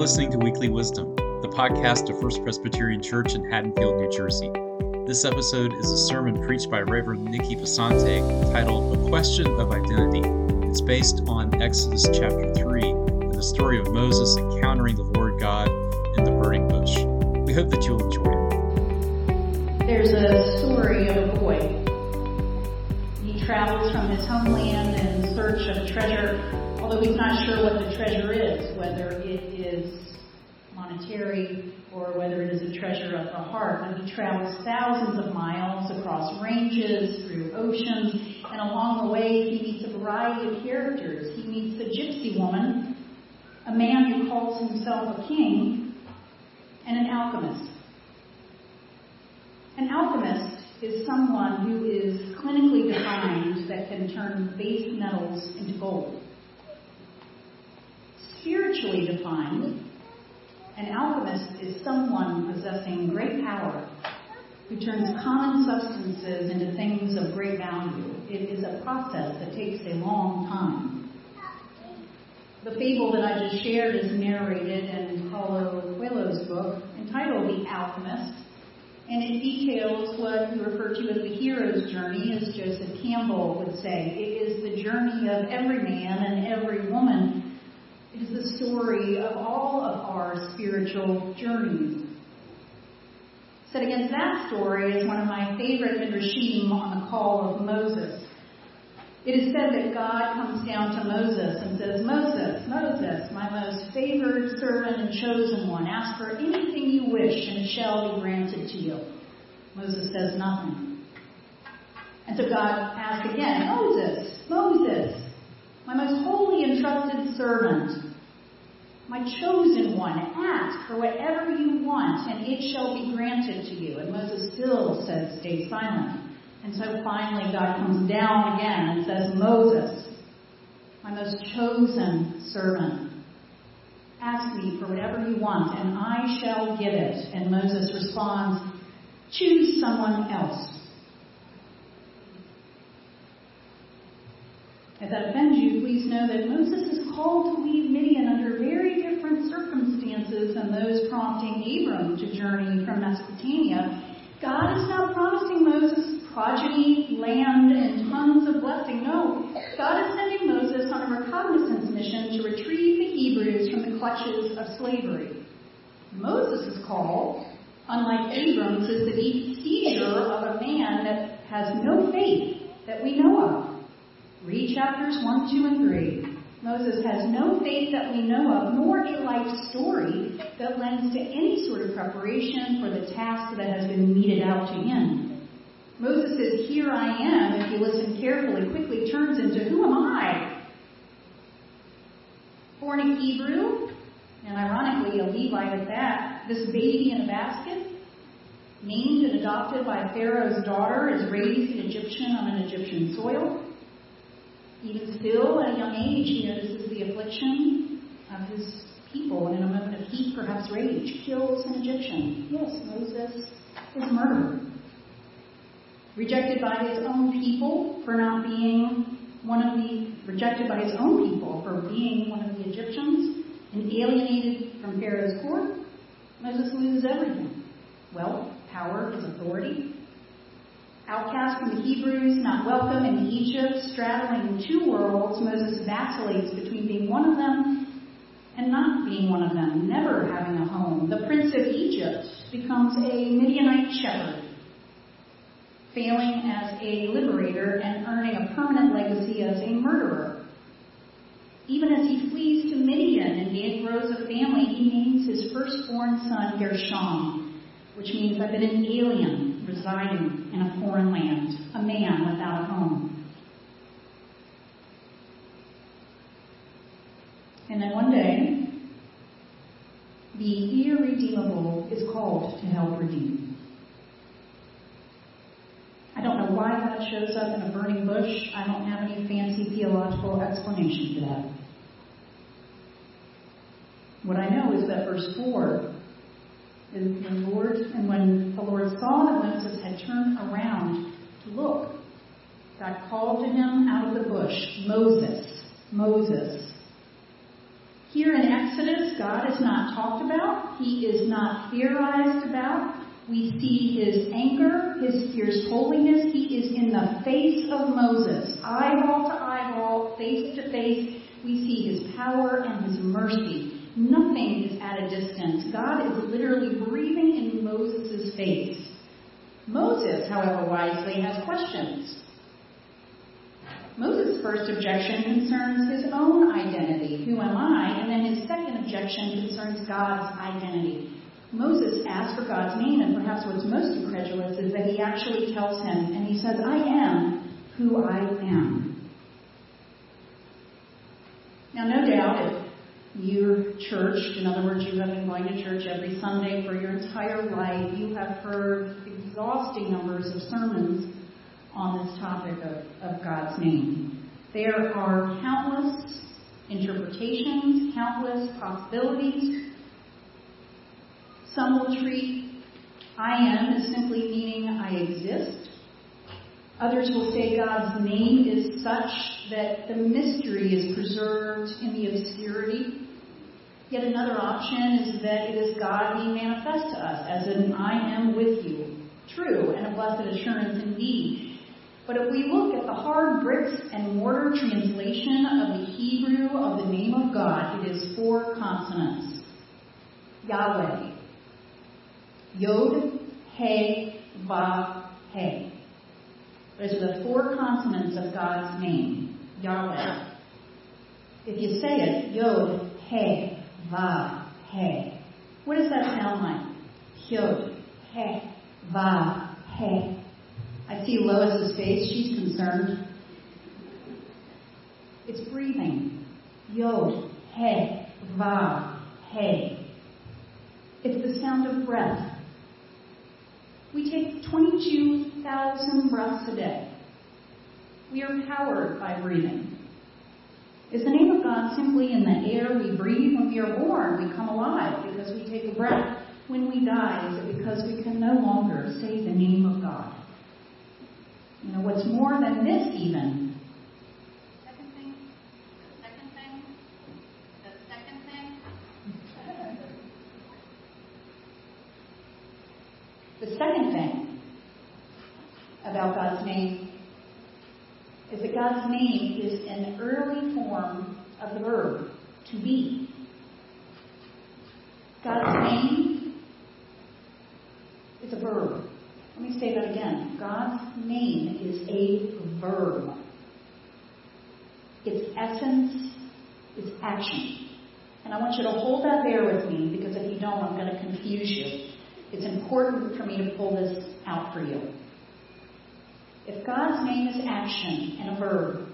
listening to Weekly Wisdom, the podcast of First Presbyterian Church in Haddonfield, New Jersey. This episode is a sermon preached by Reverend Nikki Passante titled A Question of Identity. It's based on Exodus chapter 3 and the story of Moses encountering the Lord God in the burning bush. We hope that you'll enjoy it. There's a story of a boy. He travels from his homeland in search of treasure, although he's not sure what the treasure is, whether it is monetary or whether it is a treasure of the heart. And he travels thousands of miles across ranges, through oceans, and along the way he meets a variety of characters. He meets a gypsy woman, a man who calls himself a king, and an alchemist. An alchemist is someone who is clinically defined that can turn base metals into gold. Spiritually defined, an alchemist is someone possessing great power who turns common substances into things of great value. It is a process that takes a long time. The fable that I just shared is narrated in Paulo Coelho's book entitled The Alchemist, and it details what we refer to as the hero's journey, as Joseph Campbell would say. It is the journey of every man and every woman. It is the story of all of our spiritual journeys. Set against that story is one of my favorite midrashim on the call of Moses. It is said that God comes down to Moses and says, "Moses, Moses, my most favored servant and chosen one, ask for anything you wish and it shall be granted to you." Moses says nothing. And so God asks again, "Moses, Moses, my most holy and trusted servant, my chosen one, ask for whatever you want, and it shall be granted to you." And Moses still says, "Stay silent." And so finally God comes down again and says, "Moses, my most chosen servant, ask me for whatever you want, and I shall give it." And Moses responds, "Choose someone else." If that offends you, please know that Moses is called to leave Midian under very different circumstances than those prompting Abram to journey from Mesopotamia. God is not promising Moses progeny, land, and tons of blessing. No, God is sending Moses on a reconnaissance mission to retrieve the Hebrews from the clutches of slavery. Moses' call, unlike Abram's, is the seizure of a man that has no faith that we know of. Read chapters 1, 2, and 3. Moses has no faith that we know of, nor a life story that lends to any sort of preparation for the task that has been meted out to him. Moses says, "Here I am," if you listen carefully, quickly turns into, "Who am I?" Born a Hebrew, and ironically a Levite at that, this baby in a basket, named and adopted by Pharaoh's daughter, is raised an Egyptian on an Egyptian soil. Even still, at a young age, he notices the affliction of his people, and in a moment of heat, perhaps rage, kills an Egyptian. Yes, Moses is murdered. Rejected by his own people for being one of the Egyptians, and alienated from Pharaoh's court, Moses loses everything: wealth, power, his authority. Outcast from the Hebrews, not welcome in Egypt, straddling two worlds, Moses vacillates between being one of them and not being one of them, never having a home. The prince of Egypt becomes a Midianite shepherd, failing as a liberator and earning a permanent legacy as a murderer. Even as he flees to Midian and grows a family, he names his firstborn son Gershon, which means "I've been an alien, residing in a foreign land, a man without a home." And then one day, the irredeemable is called to help redeem. I don't know why that shows up in a burning bush. I don't have any fancy theological explanation for that. What I know is that verse 4 is when the Lord saw that Moses had turned around to look, God called to him out of the bush, "Moses, Moses." Here in Exodus, God God is not talked about. He is not theorized about. We see his anger, his fierce holiness. He is in the face of Moses, eyeball to eyeball, face to face. We see his power and his mercy. Nothing is at a distance. God is literally breathing in Moses' face. Moses, however wisely, has questions. Moses' first objection concerns his own identity, who am I? And then his second objection concerns God's identity. Moses asks for God's name, and perhaps what's most incredulous is that he actually tells him, and he says, I am who I am. Now, no doubt, if your church, in other words, you have been going to church every Sunday for your entire life, you have heard exhausting numbers of sermons on this topic of God's name. There are countless interpretations, countless possibilities. Some will treat I am as simply meaning I exist. Others will say God's name is such that the mystery is preserved in the obscurity. Yet another option is that it is God being manifest to us, as in I am with you. True, and a blessed assurance indeed. But if we look at the hard bricks and mortar translation of the Hebrew of the name of God, it is four consonants. Yahweh. Yod, He, Vav, He. Those are the four consonants of God's name, Yahweh. If you say it, Yod, He, Vav, He, what does that sound like? Yod, He, Vav, He. I see Lois's face. She's concerned. It's breathing. Yod, He, Vav, He. It's the sound of breath. We take 22,000 breaths a day. We are powered by breathing. Is the name of God simply in the air we breathe when we are born? We come alive because we take a breath. When we die, is it because we can no longer say the name of God? You know, what's more than this even? The second thing about God's name is that God's name is an early form of the verb, to be. God's name is a verb. Let me say that again. God's name is a verb. Its essence is action. And I want you to hold that there with me, because if you don't, I'm going to confuse you. It's important for me to pull this out for you. If God's name is action and a verb,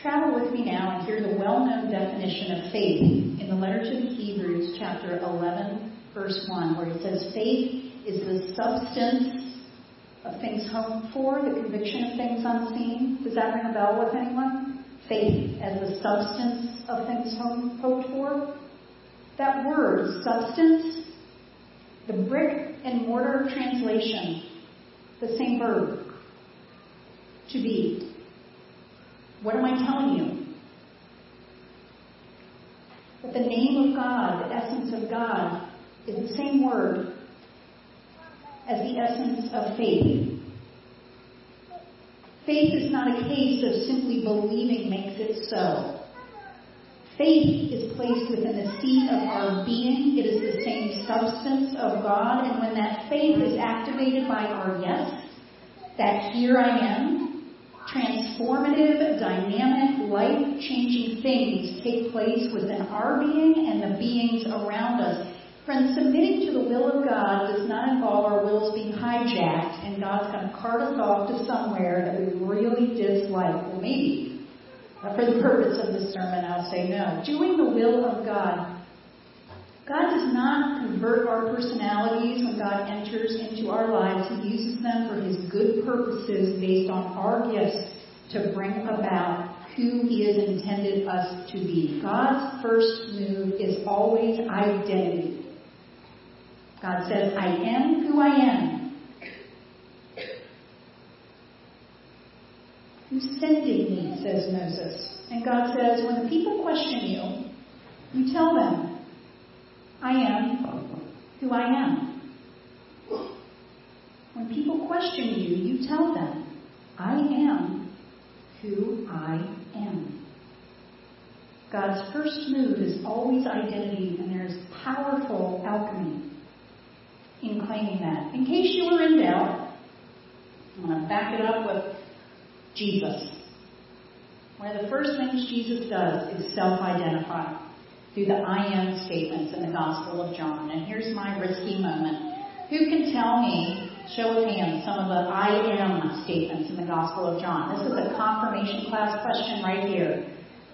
travel with me now and hear the well-known definition of faith in the letter to the Hebrews, chapter 11, verse 1, where it says, faith is the substance of things hoped for, the conviction of things unseen. Does that ring a bell with anyone? Faith as the substance of things hoped for. That word, substance, the brick and mortar translation, the same verb, to be. What am I telling you? That the name of God, the essence of God, is the same word as the essence of faith. Faith is not a case of simply believing makes it so. Faith is placed within the seat of our being. It is the same substance of God. And when that faith is activated by our yes, that here I am, transformative, dynamic, life-changing things take place within our being and the beings around us. Friends, submitting to the will of God does not involve our wills being hijacked and God's going to cart us off to somewhere that we really dislike. Well, maybe. For the purpose of this sermon, I'll say no. Doing the will of God. God does not convert our personalities when God enters into our lives. He uses them for his good purposes based on our gifts to bring about who he has intended us to be. God's first move is always identity. God says, I am who I am. Who sending me, says Moses. And God says, when the people question you, You tell them, I am who I am. When people question you, you tell them, I am who I am. God's first move is always identity, and there's powerful alchemy in claiming that. In case you were in doubt, I'm going to back it up with Jesus. One of the first things Jesus does is self-identify through the I am statements in the Gospel of John. And here's my risky moment. Who can tell me, show of hands, some of the I am statements in the Gospel of John? This is a confirmation class question right here.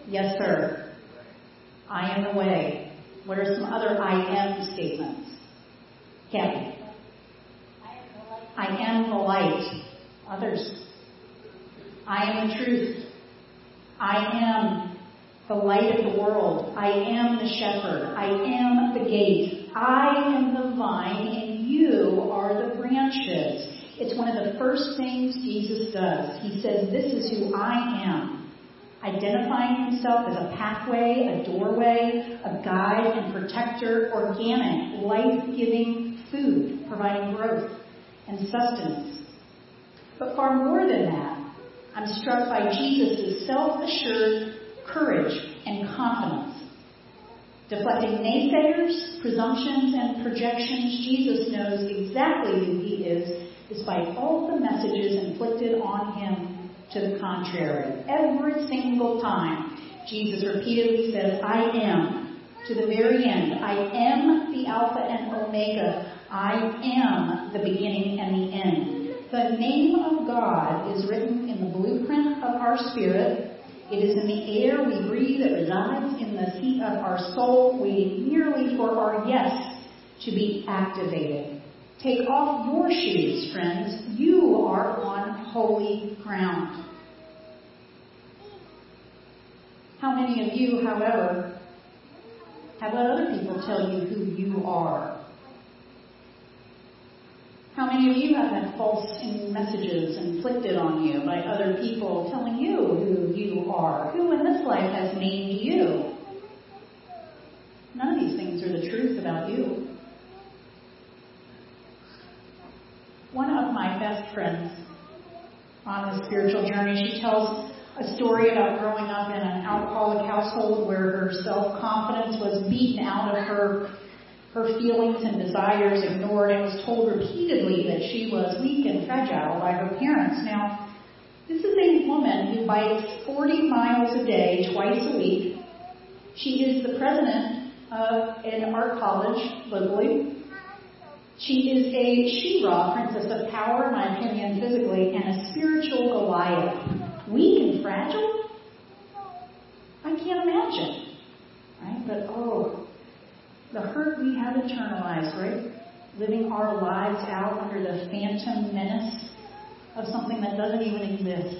Yes, sir. I am the way. What are some other I am statements? Kathy. I am the light. Others. I am the truth. I am the light of the world. I am the shepherd. I am the gate. I am the vine, and you are the branches. It's one of the first things Jesus does. He says, this is who I am. Identifying himself as a pathway, a doorway, a guide and protector, organic, life-giving food, providing growth and sustenance. But far more than that, I'm struck by Jesus' self-assured courage and confidence. Deflecting naysayers, presumptions, and projections, Jesus knows exactly who he is, despite all the messages inflicted on him to the contrary. Every single time, Jesus repeatedly says, I am, to the very end. I am the Alpha and Omega. I am the beginning and the end. The name of God is written in the blueprint of our spirit. It is in the air we breathe. It resides in the seat of our soul, waiting merely for our yes to be activated. Take off your shoes, friends. You are on holy ground. How many of you, however, have let other people tell you who you are? How many of you have had false messages inflicted on you by other people telling you who you are? Who in this life has named you? None of these things are the truth about you. One of my best friends on the spiritual journey, she tells a story about growing up in an alcoholic household where her self-confidence was beaten out of her. Her feelings and desires ignored, and was told repeatedly that she was weak and fragile by her parents. Now, this is a woman who bikes 40 miles a day, twice a week. She is the president of an art college locally. She is a She-Ra, princess of power, in my opinion, physically, and a spiritual Goliath. Weak and fragile? I can't imagine. Right? But oh, the hurt we have internalized, right? Living our lives out under the phantom menace of something that doesn't even exist.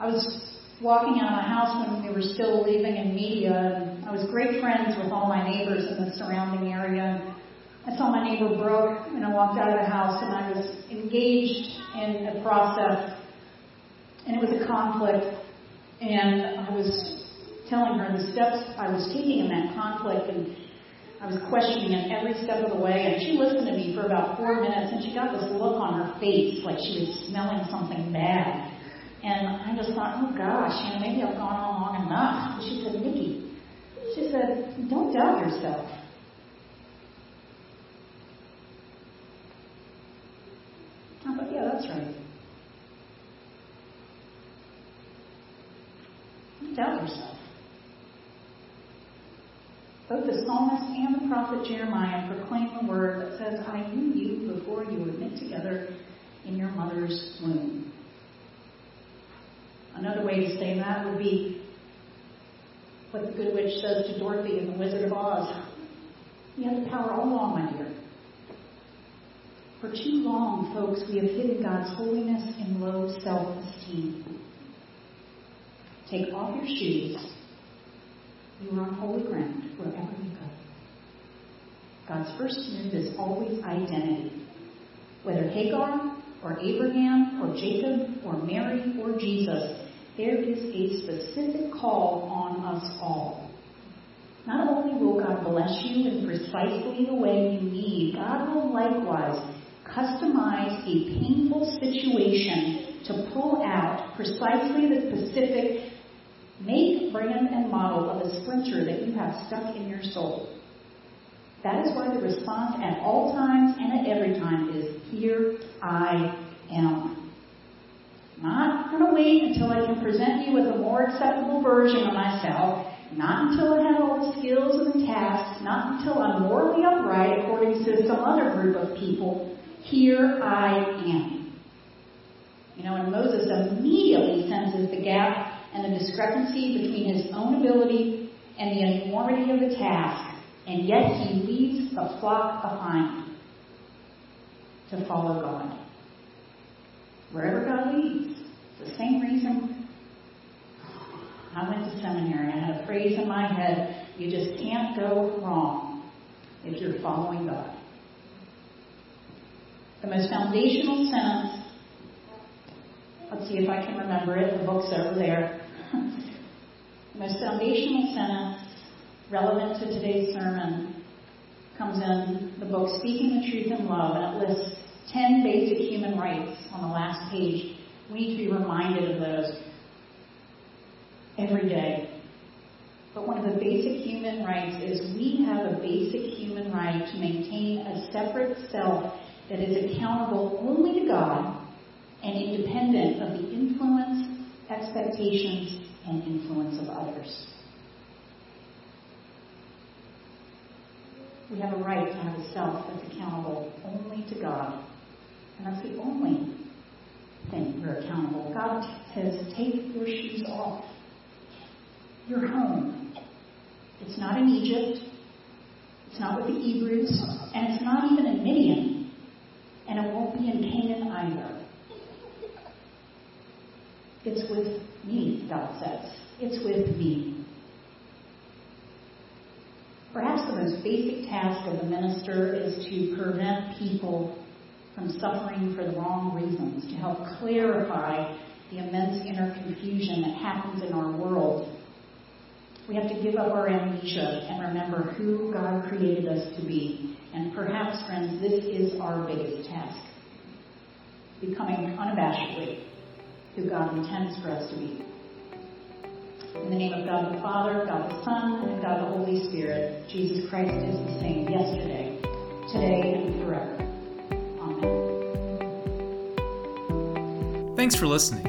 I was walking out of my house when we were still living in Media. I was great friends with all my neighbors in the surrounding area. I saw my neighbor Brooke, and I walked out of the house, and I was engaged in a process, and it was a conflict, and I was telling her the steps I was taking in that conflict, and I was questioning it every step of the way, and she listened to me for about 4 minutes, and she got this look on her face like she was smelling something bad, and I just thought, oh gosh, you know, maybe I've gone on long enough. And she said, Nikki, she said, don't doubt yourself. I thought, yeah, that's right. Don't doubt yourself. Both the psalmist and the prophet Jeremiah proclaim the word that says, I knew you before you were knit together in your mother's womb. Another way to say that would be what the good witch says to Dorothy in The Wizard of Oz. You have the power all along, my dear. For too long, folks, we have hidden God's holiness in low self-esteem. Take off your shoes. You are on holy ground wherever you go. God's first move is always identity. Whether Hagar or Abraham or Jacob or Mary or Jesus, there is a specific call on us all. Not only will God bless you in precisely the way you need, God will likewise customize a painful situation to pull out precisely the specific make, brand, and model of a splinter that you have stuck in your soul. That is why the response at all times and at every time is, here I am. Not going to wait until I can present you with a more acceptable version of myself. Not until I have all the skills and the tasks. Not until I'm morally upright according to some other group of people. Here I am. You know, and Moses immediately senses the gap and the discrepancy between his own ability and the enormity of the task. And yet he leaves the flock behind to follow God. Wherever God leads. It's the same reason I went to seminary. I had a phrase in my head, you just can't go wrong if you're following God. The most foundational sentence, let's see if I can remember it, the book's over there. The most foundational sentence relevant to today's sermon comes in the book Speaking the Truth in Love, and it lists 10 basic human rights on the last page. We need to be reminded of those every day. But one of the basic human rights is we have a basic human right to maintain a separate self that is accountable only to God and independent of the influence, expectations, and influence of others. We have a right to have a self that's accountable only to God. And that's the only thing we're accountable. God says, take your shoes off. You're home. It's not in Egypt. It's not with the Hebrews. And it's not even in Midian. And it won't be in Canaan either. It's with me, God says. It's with me. Perhaps the most basic task of the minister is to prevent people from suffering for the wrong reasons, to help clarify the immense inner confusion that happens in our world. We have to give up our amnesia and remember who God created us to be. And perhaps, friends, this is our biggest task, becoming unabashedly who God intends for us to be. In the name of God the Father, God the Son, and God the Holy Spirit, Jesus Christ is the same yesterday, today, and forever. Amen. Thanks for listening.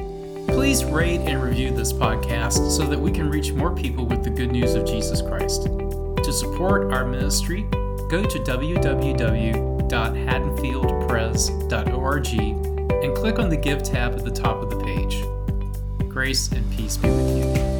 Please rate and review this podcast so that we can reach more people with the good news of Jesus Christ. To support our ministry, go to www.haddonfieldprez.org and click on the Give tab at the top of the page. Grace and peace be with you.